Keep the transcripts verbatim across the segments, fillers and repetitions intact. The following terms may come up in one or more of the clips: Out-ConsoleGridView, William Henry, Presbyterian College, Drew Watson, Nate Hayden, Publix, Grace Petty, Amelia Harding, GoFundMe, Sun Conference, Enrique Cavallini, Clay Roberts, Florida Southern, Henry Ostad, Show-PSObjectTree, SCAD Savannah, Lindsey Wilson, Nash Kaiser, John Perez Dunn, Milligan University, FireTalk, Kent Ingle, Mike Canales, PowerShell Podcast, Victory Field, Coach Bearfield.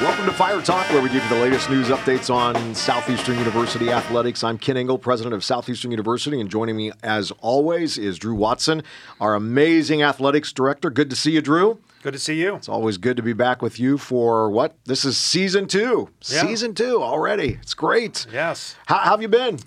Welcome to Fire Talk, where we give you the latest news updates on Southeastern University athletics. I'm Kent Ingle, president of Southeastern University, and joining me, as always, is Drew Watson, our amazing athletics director. Good to see you, Drew. Good to see you. It's always good to be back with you for what? This is season two. Yeah. Season two already. It's great. Yes. How, how have you been?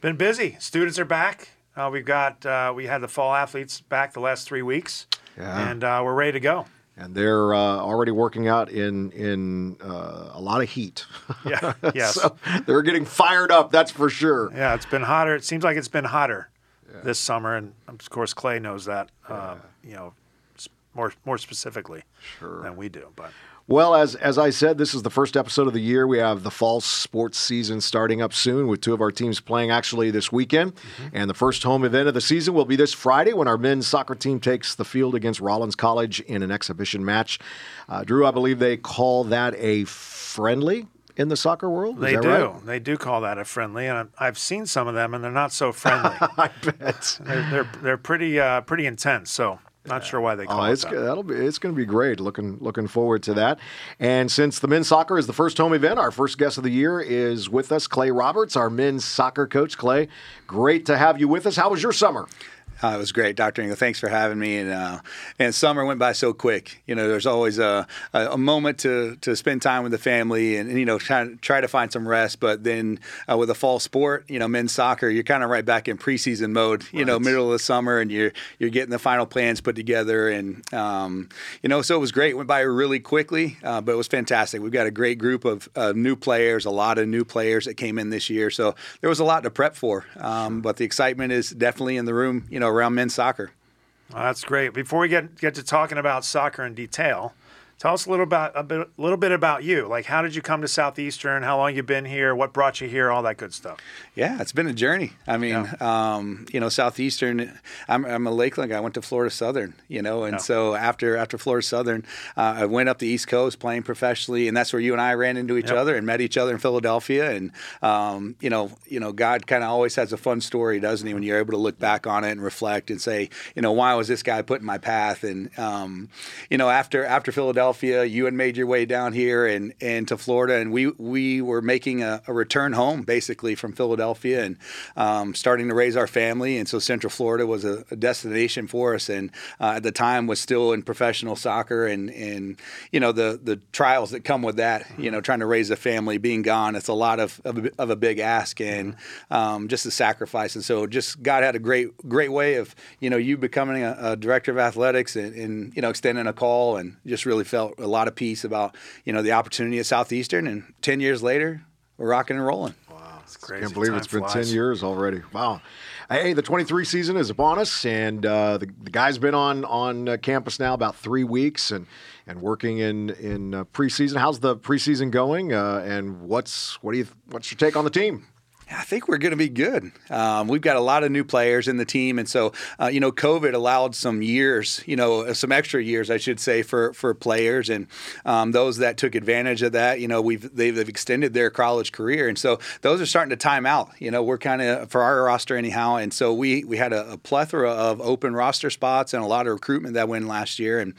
Been busy. Students are back. Uh, we've got uh, we had the fall athletes back the last three weeks, yeah. and uh, we're ready to go. And they're uh, already working out in in uh, a lot of heat. Yeah, yes. So they're getting fired up, that's for sure. Yeah, it's been hotter. It seems like it's been hotter yeah. this summer, and of course Clay knows that. Yeah. Uh, you know, more more specifically sure. than we do, but. Well, as as I said, this is the first episode of the year. We have the fall sports season starting up soon with two of our teams playing actually this weekend. Mm-hmm. And the first home event of the season will be this Friday when our men's soccer team takes the field against Rollins College in an exhibition match. Uh, Drew, I believe they call that a friendly in the soccer world? Is they that do. Right? They do call that a friendly. And I've seen some of them, and they're not so friendly. I bet. They're, they're, they're pretty, uh, pretty intense, so... Not sure why they call oh, it it's, that. That'll be, it's going to be great. Looking looking forward to that. And since the men's soccer is the first home event, our first guest of the year is with us, Clay Roberts, our men's soccer coach. Clay, great to have you with us. How was your summer? Uh, it was great, Doctor Ingle. Thanks for having me. And uh, and summer went by so quick. You know, there's always a, a moment to, to spend time with the family and, and you know, try, try to find some rest. But then uh, with a fall sport, you know, men's soccer, you're kind of right back in preseason mode, you right. know, middle of the summer, and you're you're getting the final plans put together. And, um, you know, so it was great. It went by really quickly, uh, but it was fantastic. We've got a great group of uh, new players, a lot of new players that came in this year. So there was a lot to prep for. Um, sure. But the excitement is definitely in the room, you know, around men's soccer. Well, that's great. Before we get get to talking about soccer in detail, tell us a little about a bit, little bit about you. Like, how did you come to Southeastern? How long you been here? What brought you here? All that good stuff. Yeah, it's been a journey. I mean, yeah. um, you know, Southeastern. I'm, I'm a Lakeland guy. I went to Florida Southern. You know, and yeah. so after after Florida Southern, uh, I went up the East Coast playing professionally, and that's where you and I ran into each yep. other and met each other in Philadelphia. And um, you know, you know, God kind of always has a fun story, doesn't he? When you're able to look back on it and reflect and say, you know, why was this guy put in my path? And um, you know, after after Philadelphia. You had made your way down here and, and to Florida, and we, we were making a, a return home, basically, from Philadelphia and um, starting to raise our family. And so Central Florida was a, a destination for us, and uh, at the time was still in professional soccer and, and you know, the, the trials that come with that, you know, trying to raise a family, being gone. It's a lot of, of, of a big ask and um, just a sacrifice. And so just God had a great great way of, you know, you becoming a, a director of athletics and, and, you know, extending a call and just really felt a lot of peace about, you know, the opportunity at Southeastern, and ten years later, we're rocking and rolling. Wow, it's crazy. I can't believe it's been ten years already. Wow. Hey, the twenty-three season is upon us, and uh, the, the guy's been on on uh, campus now about three weeks, and and working in in uh, preseason. How's the preseason going? Uh, and what's what do you what's your take on the team? I think we're going to be good. Um, we've got a lot of new players in the team. And so, uh, you know, COVID allowed some years, you know, some extra years, I should say, for, for players. And um, those that took advantage of that, you know, we've they've, they've extended their college career. And so those are starting to time out. You know, we're kind of, for our roster anyhow. And so we, we had a, a plethora of open roster spots and a lot of recruitment that went last year. And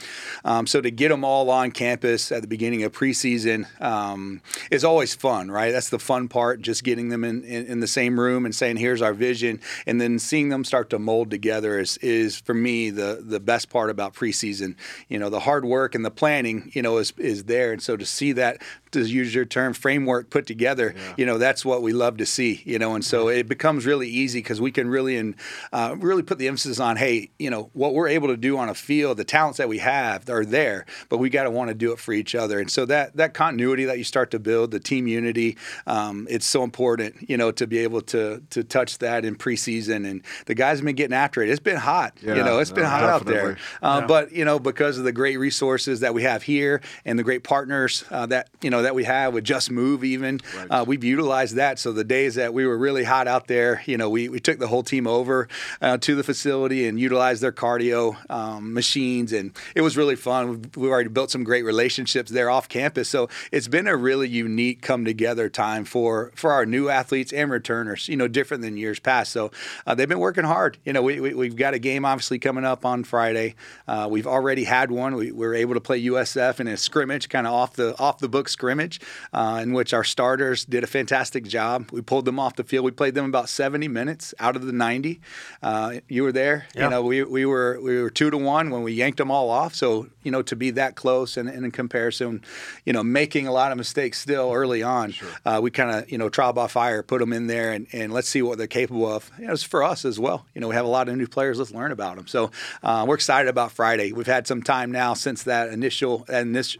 um, so to get them all on campus at the beginning of preseason um, is always fun, right? That's the fun part, just getting them in, in in the same room and saying, here's our vision, and then seeing them start to mold together is, is for me, the, the best part about preseason. You know, the hard work and the planning, you know, is is there. And so to see that, to use your term, framework put together, yeah. you know, that's what we love to see, you know. And so yeah. it becomes really easy because we can really and uh, really put the emphasis on, hey, you know, what we're able to do on a field, the talents that we have are there, but we got to want to do it for each other. And so that, that continuity that you start to build, the team unity, um, it's so important, you know, to be able to to touch that in preseason. And the guys have been getting after it. It's been hot. Yeah, you know, it's been no, hot definitely. out there. Uh, yeah. But, you know, because of the great resources that we have here and the great partners uh, that, you know, that we have with Just Move even, right. uh, we've utilized that. So the days that we were really hot out there, you know, we, we took the whole team over uh, to the facility and utilized their cardio um, machines. And it was really fun. We've already built some great relationships there off campus. So it's been a really unique come together time for, for our new athletes and returners, you know, different than years past. So uh, they've been working hard. You know, we, we, we've got a game obviously coming up on Friday. Uh, we've already had one. We, we were able to play U S F in a scrimmage, kind of off the off the book scrimmage. scrimmage uh, in which our starters did a fantastic job. We pulled them off the field. We played them about seventy minutes out of the ninety. Uh, you were there. Yeah. You know, we we were we were two to one when we yanked them all off. So you know, to be that close and, and in comparison, you know, making a lot of mistakes still early on. Sure. Uh, we kind of you know trial by fire, put them in there, and, and let's see what they're capable of. You know, it's for us as well. You know, we have a lot of new players. Let's learn about them. So uh, we're excited about Friday. We've had some time now since that initial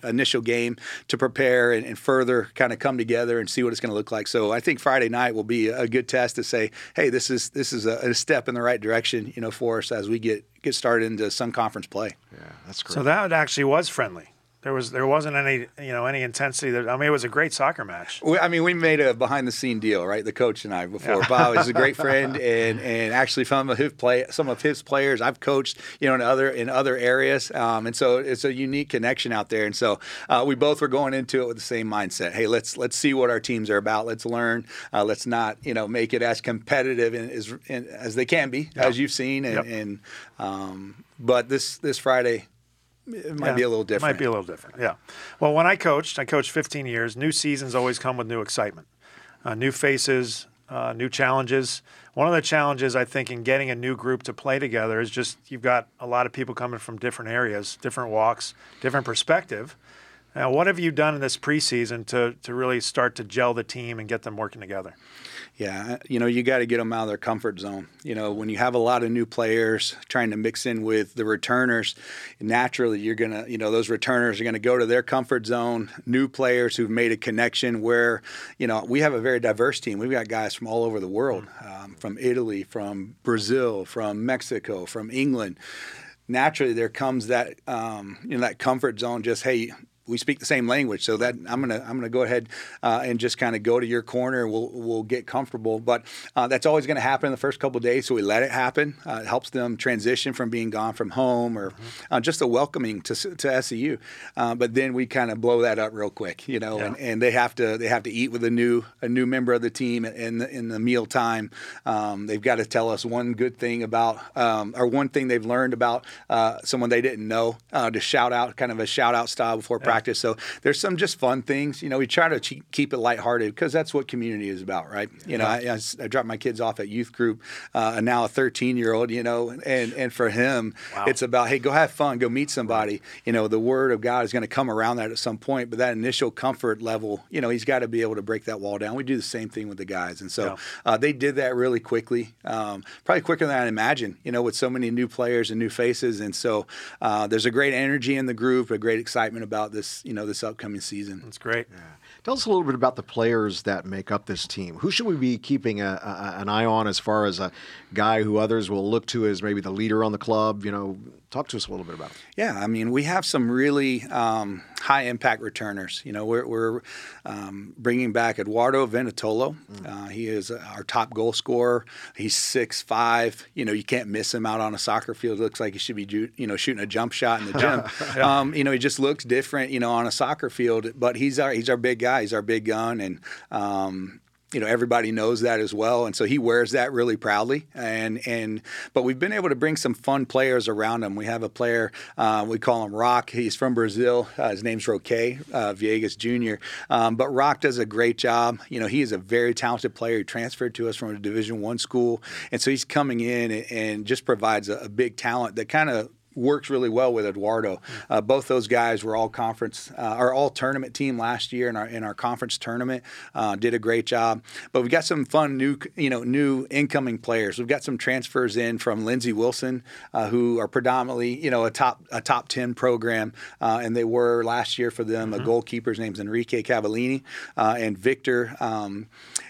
initial game to prepare and, and further kind of come together and see what it's going to look like. So I think Friday night will be a good test to say, hey, this is this is a, a step in the right direction, you know, for us as we get get started into Sun Conference play. Yeah, that's great. So that actually was friendly. There was there wasn't any you know any intensity. That, I mean, it was a great soccer match. We, I mean, we made a behind the scene deal, right? The coach and I before. Yeah. Bob is a great friend, and, and actually some of his play some of his players I've coached, you know, in other in other areas, um, and so it's a unique connection out there. And so uh, we both were going into it with the same mindset. Hey, let's let's see what our teams are about. Let's learn. Uh, let's not you know make it as competitive and as and, as they can be, yeah. as you've seen. And, yep. and um, but this this Friday. It might yeah, be a little different. It might be a little different, yeah. Well, when I coached, I coached fifteen years. New seasons always come with new excitement, uh, new faces, uh, new challenges. One of the challenges, I think, in getting a new group to play together is just you've got a lot of people coming from different areas, different walks, different perspective. Now, what have you done in this preseason to, to really start to gel the team and get them working together? Yeah, you know, you got to get them out of their comfort zone. You know, when you have a lot of new players trying to mix in with the returners, naturally you're going to, you know, those returners are going to go to their comfort zone, new players who've made a connection where, you know, we have a very diverse team. We've got guys from all over the world, um, from Italy, from Brazil, from Mexico, from England. Naturally there comes that, um, you know, that comfort zone just, hey, we speak the same language, so that I'm gonna I'm gonna go ahead uh, and just kind of go to your corner. And we'll we'll get comfortable, but uh, that's always going to happen in the first couple of days. So we let it happen. Uh, it helps them transition from being gone from home or uh, just a welcoming to to S E U. Uh, but then we kind of blow that up real quick, you know. Yeah. And, and they have to they have to eat with a new a new member of the team in the, in the meal time. Um, they've got to tell us one good thing about um, or one thing they've learned about uh, someone they didn't know uh, to shout out, kind of a shout out style before practice. Yeah. Practice. So there's some just fun things. You know, we try to che- keep it lighthearted because that's what community is about, right? You know, I, I, I dropped my kids off at youth group, uh, and now a thirteen-year-old, you know, and, and for him, wow. It's about, hey, go have fun, go meet somebody. You know, the word of God is going to come around that at some point, but that initial comfort level, you know, he's got to be able to break that wall down. We do the same thing with the guys. And so yeah. uh, they did that really quickly, um, probably quicker than I'd imagine, you know, with so many new players and new faces. And so uh, there's a great energy in the group, a great excitement about this. This, you know, this upcoming season. That's great. Yeah. Tell us a little bit about the players that make up this team. Who should we be keeping a, a, an eye on as far as a guy who others will look to as maybe the leader on the club? You know, talk to us a little bit about it. Yeah, I mean, we have some really um, high-impact returners. You know, we're, we're um, bringing back Eduardo Venetolo. Mm. Uh, he is our top goal scorer. He's six five. You know, you can't miss him out on a soccer field. It looks like he should be, you know, shooting a jump shot in the gym. yeah. um, you know, he just looks different, you know, on a soccer field. But he's our he's our big guy. He's our big gun, and um, you know everybody knows that as well. And so he wears that really proudly. And and but we've been able to bring some fun players around him. We have a player uh, we call him Roque. He's from Brazil. Uh, his name's Roque uh, Viegas Junior Um, but Roque does a great job. You know he is a very talented player. He transferred to us from a Division I school, and so he's coming in and, and just provides a, a big talent that kind of. Works really well with Eduardo. Uh, both those guys were all conference, uh, or all tournament team last year in our in our conference tournament. Uh, did a great job. But we've got some fun new, you know, new incoming players. We've got some transfers in from Lindsey Wilson, uh, who are predominantly, you know, a top a top ten program, uh, and they were last year for them. Mm-hmm. A goalkeeper's name's Enrique Cavallini, uh, and Victor um,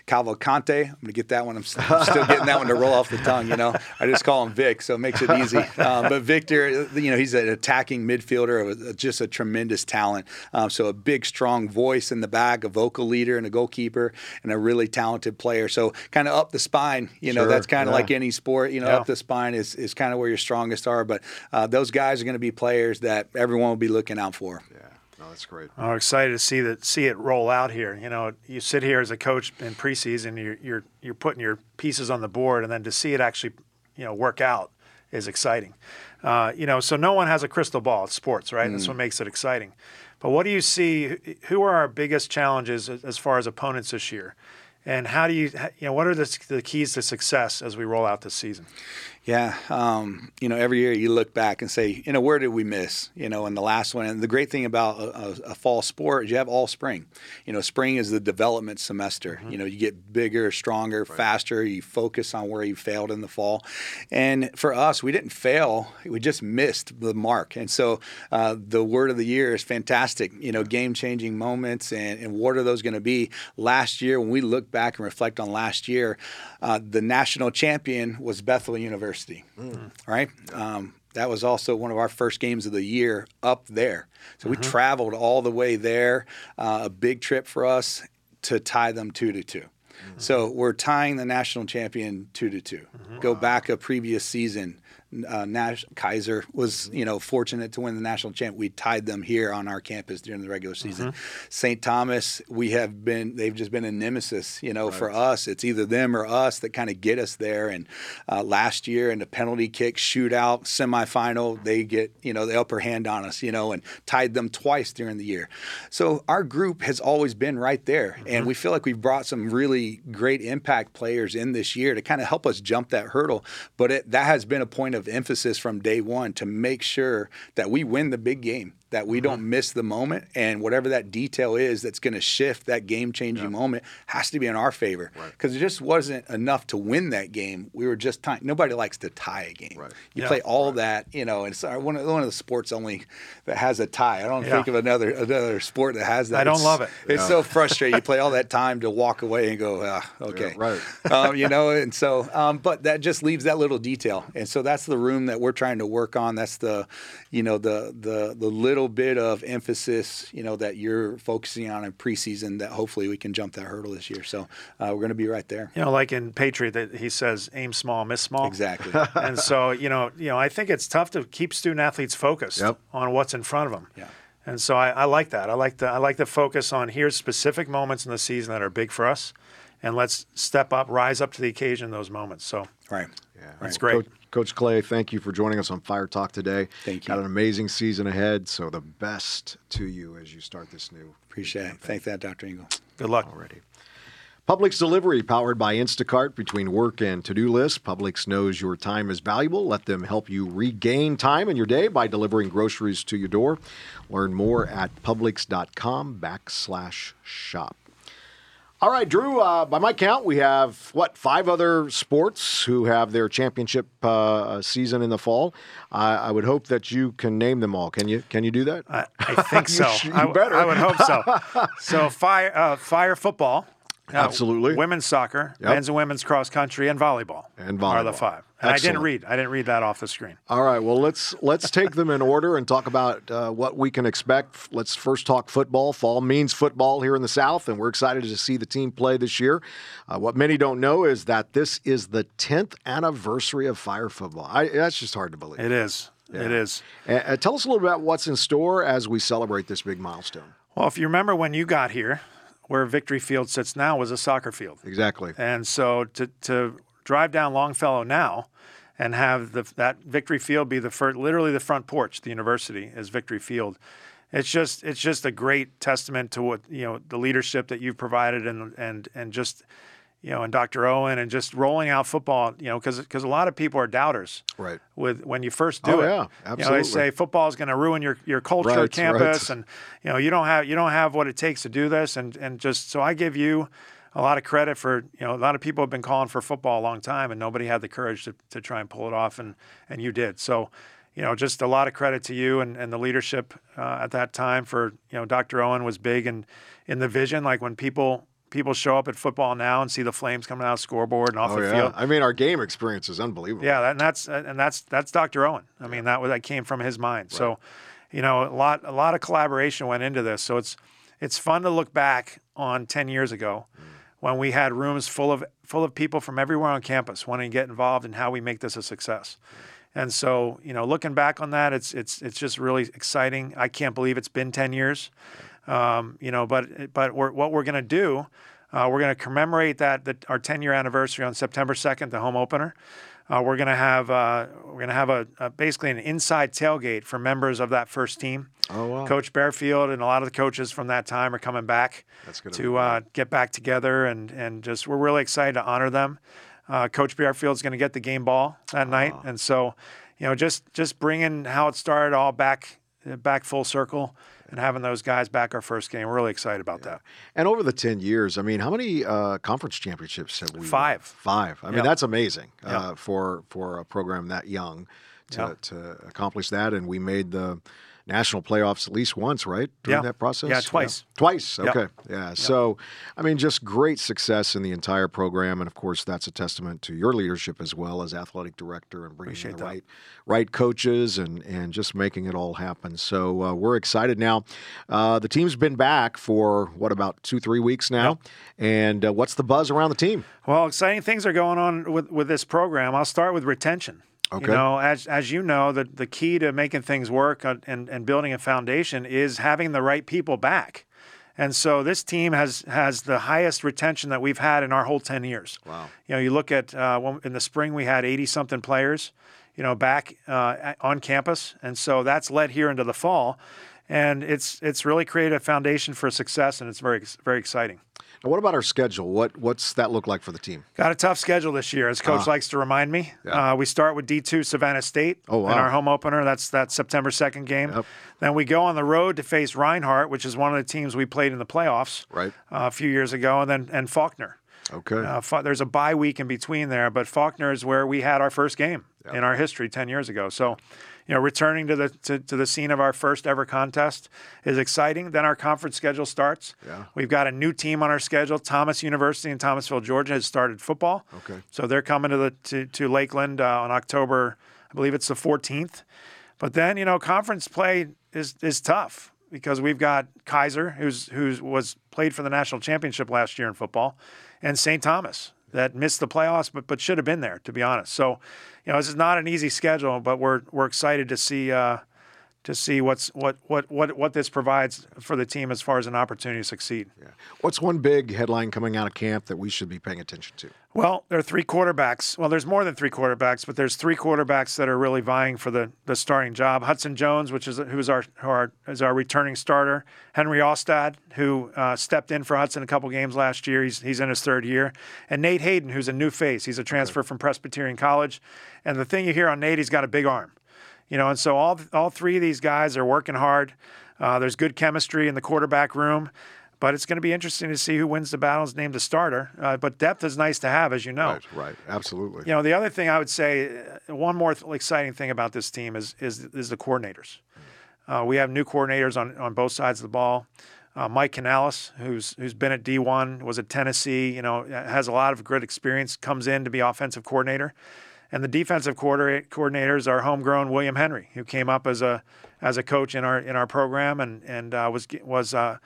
Calvo Conte. I'm gonna get that one. I'm, st- I'm still getting that one to roll off the tongue. You know, I just call him Vic, so it makes it easy. Um, but Victor. You know, he's an attacking midfielder, just a tremendous talent. Um, so a big, strong voice in the back, a vocal leader and a goalkeeper and a really talented player. So kind of up the spine, you know, sure, that's kind of yeah. like any sport, you know, yeah. up the spine is, is kind of where your strongest are. But uh, those guys are going to be players that everyone will be looking out for. Yeah. No, that's great. I'm oh, excited to see that see it roll out here. You know, you sit here as a coach in preseason, you're, you're, you're putting your pieces on the board, and then to see it actually, you know, work out is exciting. Uh, you know, so no one has a crystal ball. It's sports, right? Mm. That's what makes it exciting. But what do you see? Who are our biggest challenges as far as opponents this year? And how do you, you know, what are the, the keys to success as we roll out this season? Yeah, um, you know, every year you look back and say, you know, where did we miss? You know, in the last one. And the great thing about a, a fall sport is you have all spring. You know, spring is the development semester. Mm-hmm. You know, you get bigger, stronger, right. faster. You focus on where you failed in the fall. And for us, we didn't fail. We just missed the mark. And so uh, the word of the year is fantastic. You know, game-changing moments. And, and what are those going to be? Last year, when we look back and reflect on last year, uh, the national champion was Bethel University. Mm. Right? Um, that was also one of our first games of the year up there. So mm-hmm. we traveled all the way there, uh, a big trip for us to tie them two to two. Mm-hmm. So we're tying the national champion two to two. Mm-hmm. Go wow. back a previous season. Uh, Nash Kaiser was, you know, fortunate to win the national champ. We tied them here on our campus during the regular season. Mm-hmm. Saint Thomas, we have been, they've just been a nemesis, you know, right. for us. It's either them or us that kind of get us there. And uh, last year in the penalty kick shootout semifinal, they get, you know, the upper hand on us, you know, and tied them twice during the year. So our group has always been right there. Mm-hmm. And we feel like we've brought some really great impact players in this year to kind of help us jump that hurdle. But it, that has been a point of emphasis from day one to make sure that we win the big game, that we mm-hmm. don't miss the moment, and whatever that detail is that's going to shift that game-changing yeah. moment has to be in our favor, because right. it just wasn't enough to win that game. We were just tying. Nobody likes to tie a game. Right. You yeah. play all right. that, you know, and it's one of, one of the sports only that has a tie. I don't yeah. think of another another sport that has that. I don't it's, love it. It's yeah. so frustrating. You play all that time to walk away and go, ah, okay. Yeah, right. Um, you know, and so, um, but that just leaves that little detail, and so that's the the room that we're trying to work on. That's the, you know, the the the little bit of emphasis, you know, that you're focusing on in preseason that hopefully we can jump that hurdle this year. So uh, we're going to be right there. You know, like in Patriot, that he says, aim small, miss small. Exactly. And so, you know, you know, I think it's tough to keep student athletes focused yep. on what's in front of them. Yeah. And so I, I like that. I like the I like the focus on here's specific moments in the season that are big for us, and let's step up, rise up to the occasion in those moments. So right. Yeah. That's great. Coach, Coach Clay, thank you for joining us on Fire Talk today. Thank you. Got an amazing season ahead, so the best to you as you start this new. Appreciate campaign. It. Thank that, Doctor Ingle. Good luck. Already. Publix Delivery, powered by Instacart. Between work and to-do lists, Publix knows your time is valuable. Let them help you regain time in your day by delivering groceries to your door. Learn more at publix.com backslash shop. All right, Drew, uh, by my count, we have, what, five other sports who have their championship uh, season in the fall. I, I would hope that you can name them all. Can you Can you do that? I, I think so. you I, better. I would hope so. So fire, uh, fire football. Uh, Absolutely. Women's soccer, yep. men's and women's cross country, and volleyball, and volleyball. Are the five. And Excellent. I didn't read. I didn't read that off the screen. All right. Well, let's let's take them in order and talk about uh, what we can expect. Let's first talk football. Fall means football here in the South, and we're excited to see the team play this year. Uh, what many don't know is that this is the tenth anniversary of Fire football. I, that's just hard to believe. It is. Yeah. It is. Uh, tell us a little bit about what's in store as we celebrate this big milestone. Well, if you remember when you got here, where Victory Field sits now was a soccer field. Exactly. And so to to drive down Longfellow now and have the, that Victory Field be the first, literally the front porch, the university is Victory Field. It's just it's just a great testament to what, you know, the leadership that you've provided and and and just, you know, and Doctor Owen and just rolling out football, you know, because because a lot of people are doubters. Right. With when you first do oh, it, yeah, absolutely. You know, they say football is going to ruin your your culture, right, campus, right. and you know you don't have you don't have what it takes to do this, and and just so I give you a lot of credit for, you know, a lot of people have been calling for football a long time, and nobody had the courage to to try and pull it off, and and you did. So, you know, just a lot of credit to you and, and the leadership uh, at that time for, you know, Doctor Owen was big and in the vision, like when people. People show up at football now and see the flames coming out of the scoreboard and off oh, the yeah. field. I mean, our game experience is unbelievable. Yeah, and that's and that's that's Doctor Owen. I mean, that was that came from his mind. Right. So, you know, a lot a lot of collaboration went into this. So it's it's fun to look back on ten years ago mm. when we had rooms full of full of people from everywhere on campus wanting to get involved in how we make this a success. Mm. And so, you know, looking back on that, it's it's it's just really exciting. I can't believe it's been ten years. Um, you know, but but we're, what we're going to do Uh, we're going to commemorate that, that our ten-year anniversary on September second, the home opener. Uh, we're going to have uh, we're going to have a, a basically an inside tailgate for members of that first team. Oh, wow. Coach Bearfield and a lot of the coaches from that time are coming back That's good to uh, get back together, and and just we're really excited to honor them. Uh, Coach Bearfield's going to get the game ball that oh. night, and so you know just just bringing how it started all back back full circle. And having those guys back our first game, we're really excited about yeah. that. And over the ten years, I mean, how many uh, conference championships have we? Five. Won? Five. I yep. mean, that's amazing yep. uh, for for a program that young to, yep. to accomplish that. And we made the national playoffs at least once, right? During yep. that process? Yeah, twice. Yeah. Twice. Okay. Yep. Yeah. Yep. So, I mean, just great success in the entire program. And, of course, that's a testament to your leadership as well as athletic director and bringing Appreciate in the that. right right coaches and, and just making it all happen. So, uh, we're excited now. Uh, the team's been back for, what, about two, three weeks now? Yep. And uh, what's the buzz around the team? Well, exciting things are going on with, with this program. I'll start with retention. Okay. You know, as as you know, the, the key to making things work and, and building a foundation is having the right people back. And so this team has has the highest retention that we've had in our whole ten years. Wow. You know, you look at uh, in the spring we had eighty-something players, you know, back uh, on campus. And so that's led here into the fall. And it's it's really created a foundation for success, and it's very very exciting. Now, what about our schedule? What what's that look like for the team? Got a tough schedule this year, as Coach uh, likes to remind me. Yeah. Uh, we start with D two Savannah State oh, wow. in our home opener. That's that September second game. Yep. Then we go on the road to face Reinhardt, which is one of the teams we played in the playoffs right. uh, a few years ago, and then and Faulkner. Okay. Uh, there's a bye week in between there, but Faulkner is where we had our first game yep. in our history ten years ago. So, you know, returning to the to, to the scene of our first ever contest is exciting. Then our conference schedule starts. Yeah. We've got a new team on our schedule. Thomas University in Thomasville, Georgia has started football. Okay. So they're coming to the to, to Lakeland uh, on October, I believe it's the fourteenth. But then, you know, conference play is is tough because we've got Kaiser, who's who's was played for the national championship last year in football, and Saint Thomas. That missed the playoffs, but but should have been there, to be honest. So, you know, this is not an easy schedule, but we're we're excited to see uh, to see what's what what what what this provides for the team as far as an opportunity to succeed. Yeah. What's one big headline coming out of camp that we should be paying attention to? Well, there are three quarterbacks. Well, there's more than three quarterbacks, but there's three quarterbacks that are really vying for the, the starting job. Hudson Jones, which is who's our who our is our returning starter. Henry Ostad, who uh, stepped in for Hudson a couple games last year. He's he's in his third year. And Nate Hayden, who's a new face. He's a transfer okay. from Presbyterian College. And the thing you hear on Nate, he's got a big arm. You know, and so all all three of these guys are working hard. Uh, there's good chemistry in the quarterback room. But it's going to be interesting to see who wins the battle is named a starter. Uh, but depth is nice to have, as you know. Right, right, absolutely. You know, the other thing I would say, one more th- exciting thing about this team is is, is the coordinators. Uh, we have new coordinators on, on both sides of the ball. Uh, Mike Canales, who's who's been at D one, was at Tennessee. You know, has a lot of great experience. Comes in to be offensive coordinator, and the defensive quarter- coordinators are homegrown William Henry, who came up as a as a coach in our in our program and and uh, was was. Uh,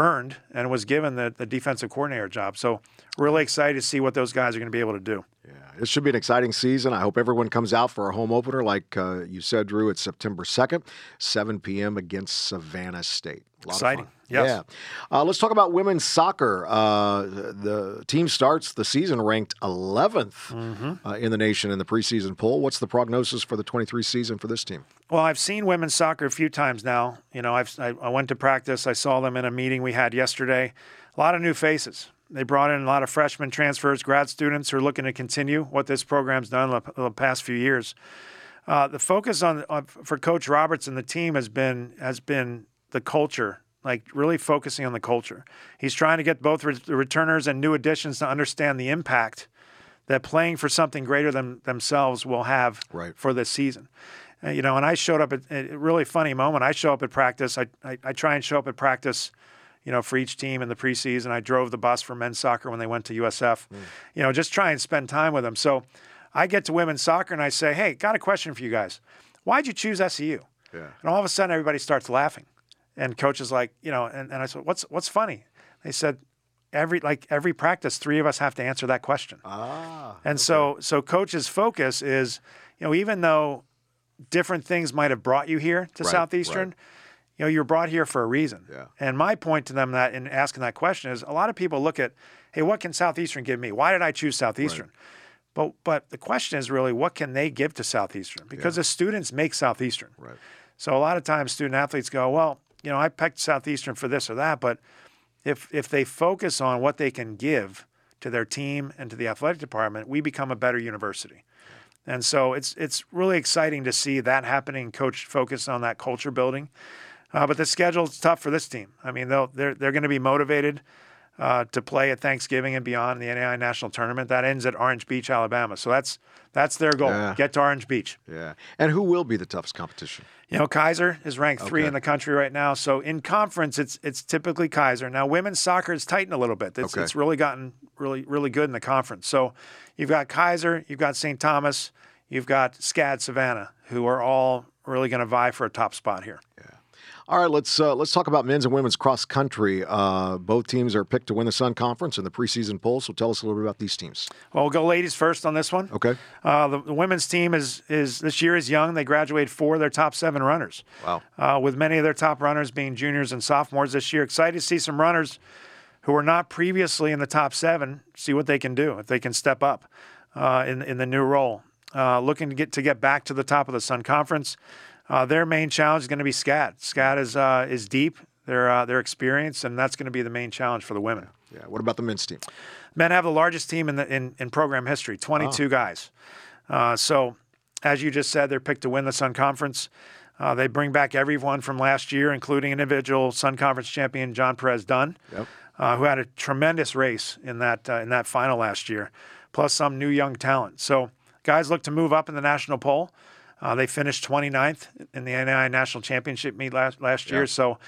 earned and was given the, the defensive coordinator job. So really excited to see what those guys are going to be able to do. Yeah, it should be an exciting season. I hope everyone comes out for our home opener. Like uh, you said, Drew, it's September second, seven p.m. against Savannah State. A lot exciting. Of fun. Yes. Yeah. Uh, let's talk about women's soccer. Uh, the team starts the season ranked eleventh mm-hmm. uh, in the nation in the preseason poll. What's the prognosis for the twenty-three season for this team? Well, I've seen women's soccer a few times now. You know, I've, I, I went to practice. I saw them in a meeting we had yesterday. A lot of new faces. They brought in a lot of freshmen transfers, grad students who are looking to continue what this program's done the, the past few years. Uh, the focus on, on for Coach Roberts and the team has been has been the culture. Like really focusing on the culture. He's trying to get both re- the returners and new additions to understand the impact that playing for something greater than themselves will have right. for this season. Uh, you know, and I showed up at a really funny moment. I show up at practice. I, I, I try and show up at practice, you know, for each team in the preseason. I drove the bus for men's soccer when they went to U S F, mm. you know, just try and spend time with them. So I get to women's soccer and I say, hey, got a question for you guys. Why'd you choose S C U? Yeah. And all of a sudden everybody starts laughing. And coach is like, you know, and, and I said, what's what's funny? They said, every like every practice, three of us have to answer that question. Ah. And okay. so so coach's focus is, you know, even though different things might have brought you here to right, Southeastern, right. you know, you're brought here for a reason. Yeah. And my point to them that in asking that question is a lot of people look at, hey, what can Southeastern give me? Why did I choose Southeastern? Right. But but the question is really, what can they give to Southeastern? Because yeah. the students make Southeastern. Right. So a lot of times student athletes go, well, you know, I picked Southeastern for this or that. But if if they focus on what they can give to their team and to the athletic department, we become a better university. And so it's it's really exciting to see that happening, coach focus on that culture building. Uh, but the schedule's tough for this team. I mean, they'll, they're they're going to be motivated uh, to play at Thanksgiving and beyond in the N A I A National Tournament. That ends at Orange Beach, Alabama. So that's that's their goal, yeah. get to Orange Beach. Yeah. And who will be the toughest competition? You know, Kaiser is ranked okay. three in the country right now. So in conference, it's it's typically Kaiser. Now, women's soccer has tightened a little bit. It's, okay. it's really gotten really, really good in the conference. So you've got Kaiser, you've got Saint Thomas, you've got SCAD Savannah, who are all really going to vie for a top spot here. Yeah. All right, let's uh, let's talk about men's and women's cross country. Uh, both teams are picked to win the Sun Conference in the preseason poll. So tell us a little bit about these teams. Well, we'll go ladies first on this one. Okay. Uh, the, the women's team is is this year is young. They graduated four of their top seven runners. Wow. Uh, with many of their top runners being juniors and sophomores this year. Excited to see some runners who were not previously in the top seven see what they can do if they can step up uh, in in the new role. Uh, looking to get to get back to the top of the Sun Conference. Uh, their main challenge is going to be SCAD. SCAD is uh, is deep, their uh, their experience, and that's going to be the main challenge for the women. Yeah. What about the men's team? Men have the largest team in the in, in program history, twenty-two oh. guys. Uh, so, as you just said, they're picked to win the Sun Conference. Uh, they bring back everyone from last year, including individual Sun Conference champion John Perez Dunn, yep. uh, who had a tremendous race in that uh, in that final last year, plus some new young talent. So, guys look to move up in the national poll. Uh, they finished twenty-ninth in the N A I A National Championship meet last, last year. Yeah. So,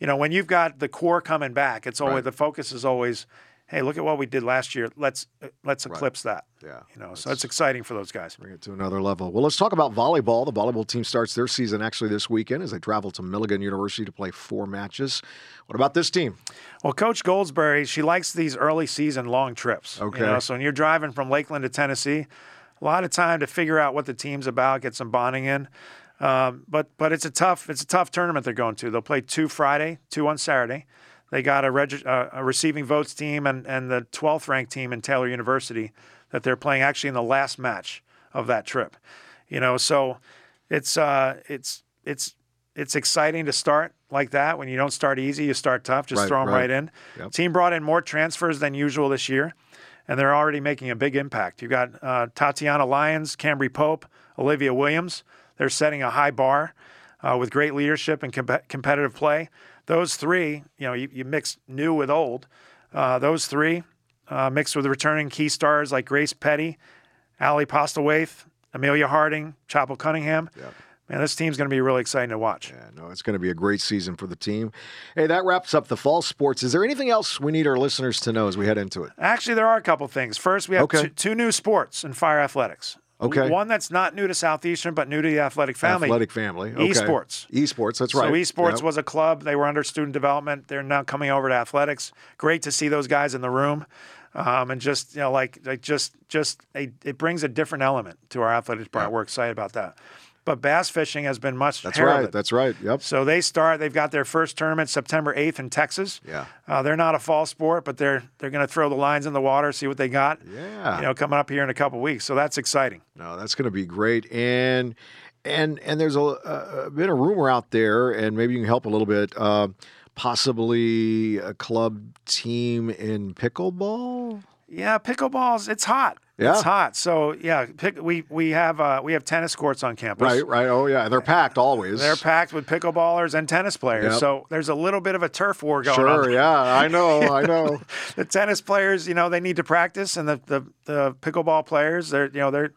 you know, when you've got the core coming back, it's always right. the focus is always, hey, look at what we did last year. Let's let's right. eclipse that. Yeah, you know, let's, so it's exciting for those guys. Bring it to another level. Well, let's talk about volleyball. The volleyball team starts their season actually this weekend as they travel to Milligan University to play four matches. What about this team? Well, Coach Goldsberry, she likes these early season long trips. Okay, you know, so when you're driving from Lakeland to Tennessee. A lot of time to figure out what the team's about, get some bonding in, um, but but it's a tough it's a tough tournament they're going to. They'll play two Friday, two on Saturday. They got a, reg- uh, a receiving votes team and, and the twelfth ranked team in Taylor University that they're playing actually in the last match of that trip. You know, so it's uh, it's it's it's exciting to start like that. When you don't start easy, you start tough. Just right, throw them right, right in. Yep. Team brought in more transfers than usual this year. And they're already making a big impact. You've got uh, Tatiana Lyons, Cambry Pope, Olivia Williams. They're setting a high bar uh, with great leadership and comp- competitive play. Those three, you know, you, you mix new with old. Uh, those three uh, mixed with returning key stars like Grace Petty, Allie Postlewaite, Amelia Harding, Chapel Cunningham. Yep. Man, this team's going to be really exciting to watch. Yeah, no, it's going to be a great season for the team. Hey, that wraps up the fall sports. Is there anything else we need our listeners to know as we head into it? Actually, there are a couple things. First, we have okay. two, two new sports in Fire Athletics. Okay. One that's not new to Southeastern, but new to the athletic family. Athletic family. Okay. Esports. Esports, that's right. So Esports yep. was a club. They were under student development. They're now coming over to athletics. Great to see those guys in the room. Um, and just, you know, like, like just, just a, it brings a different element to our athletic department. Yep. We're excited about that. But bass fishing has been much That's heralded. right. That's right. Yep. So they start. They've got their first tournament September eighth in Texas. Yeah. Uh, they're not a fall sport, but they're they're going to throw the lines in the water, see what they got. Yeah. You know, coming up here in a couple weeks. So that's exciting. No, that's going to be great. And and and there's a uh, been a rumor out there, and maybe you can help a little bit. Uh, possibly a club team in pickleball. Yeah, pickleballs. It's hot. Yeah. It's hot. So, yeah, pick, we we have uh, we have tennis courts on campus. Right, right. Oh, yeah. They're packed always. They're packed with pickleballers and tennis players. Yep. So there's a little bit of a turf war going sure, on. Sure, yeah. I know, I know. The tennis players, you know, they need to practice, and the, the, the pickleball players, they're, you know, they're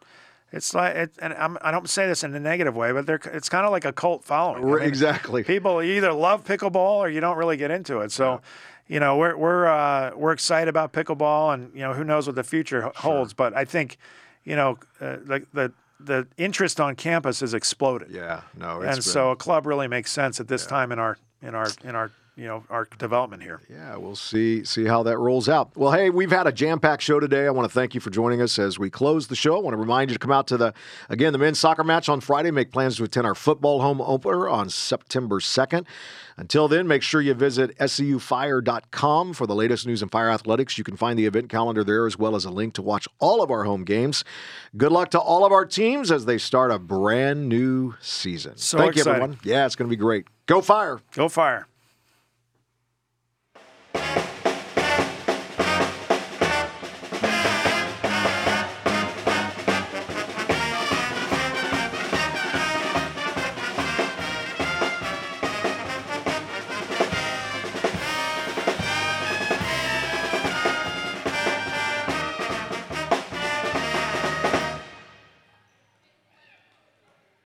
It's like, it, and I'm, I don't say this in a negative way, but they're, it's kind of like a cult following. I mean, exactly. People either love pickleball or you don't really get into it. So, you know, we're we're uh, we're excited about pickleball, and you know, who knows what the future sure. holds. But I think, you know, uh, the the the interest on campus has exploded. Yeah, no, it's and been... so a club really makes sense at this yeah. time in our in our in our you know, our development here. Yeah, we'll see see how that rolls out. Well, hey, we've had a jam-packed show today. I want to thank you for joining us as we close the show. I want to remind you to come out to the, again, the men's soccer match on Friday. Make plans to attend our football home opener on September second. Until then, make sure you visit S C U fire dot com for the latest news in Fire Athletics. You can find the event calendar there as well as a link to watch all of our home games. Good luck to all of our teams as they start a brand new season. So thank exciting. you, everyone. Yeah, it's going to be great. Go Fire. Go Fire.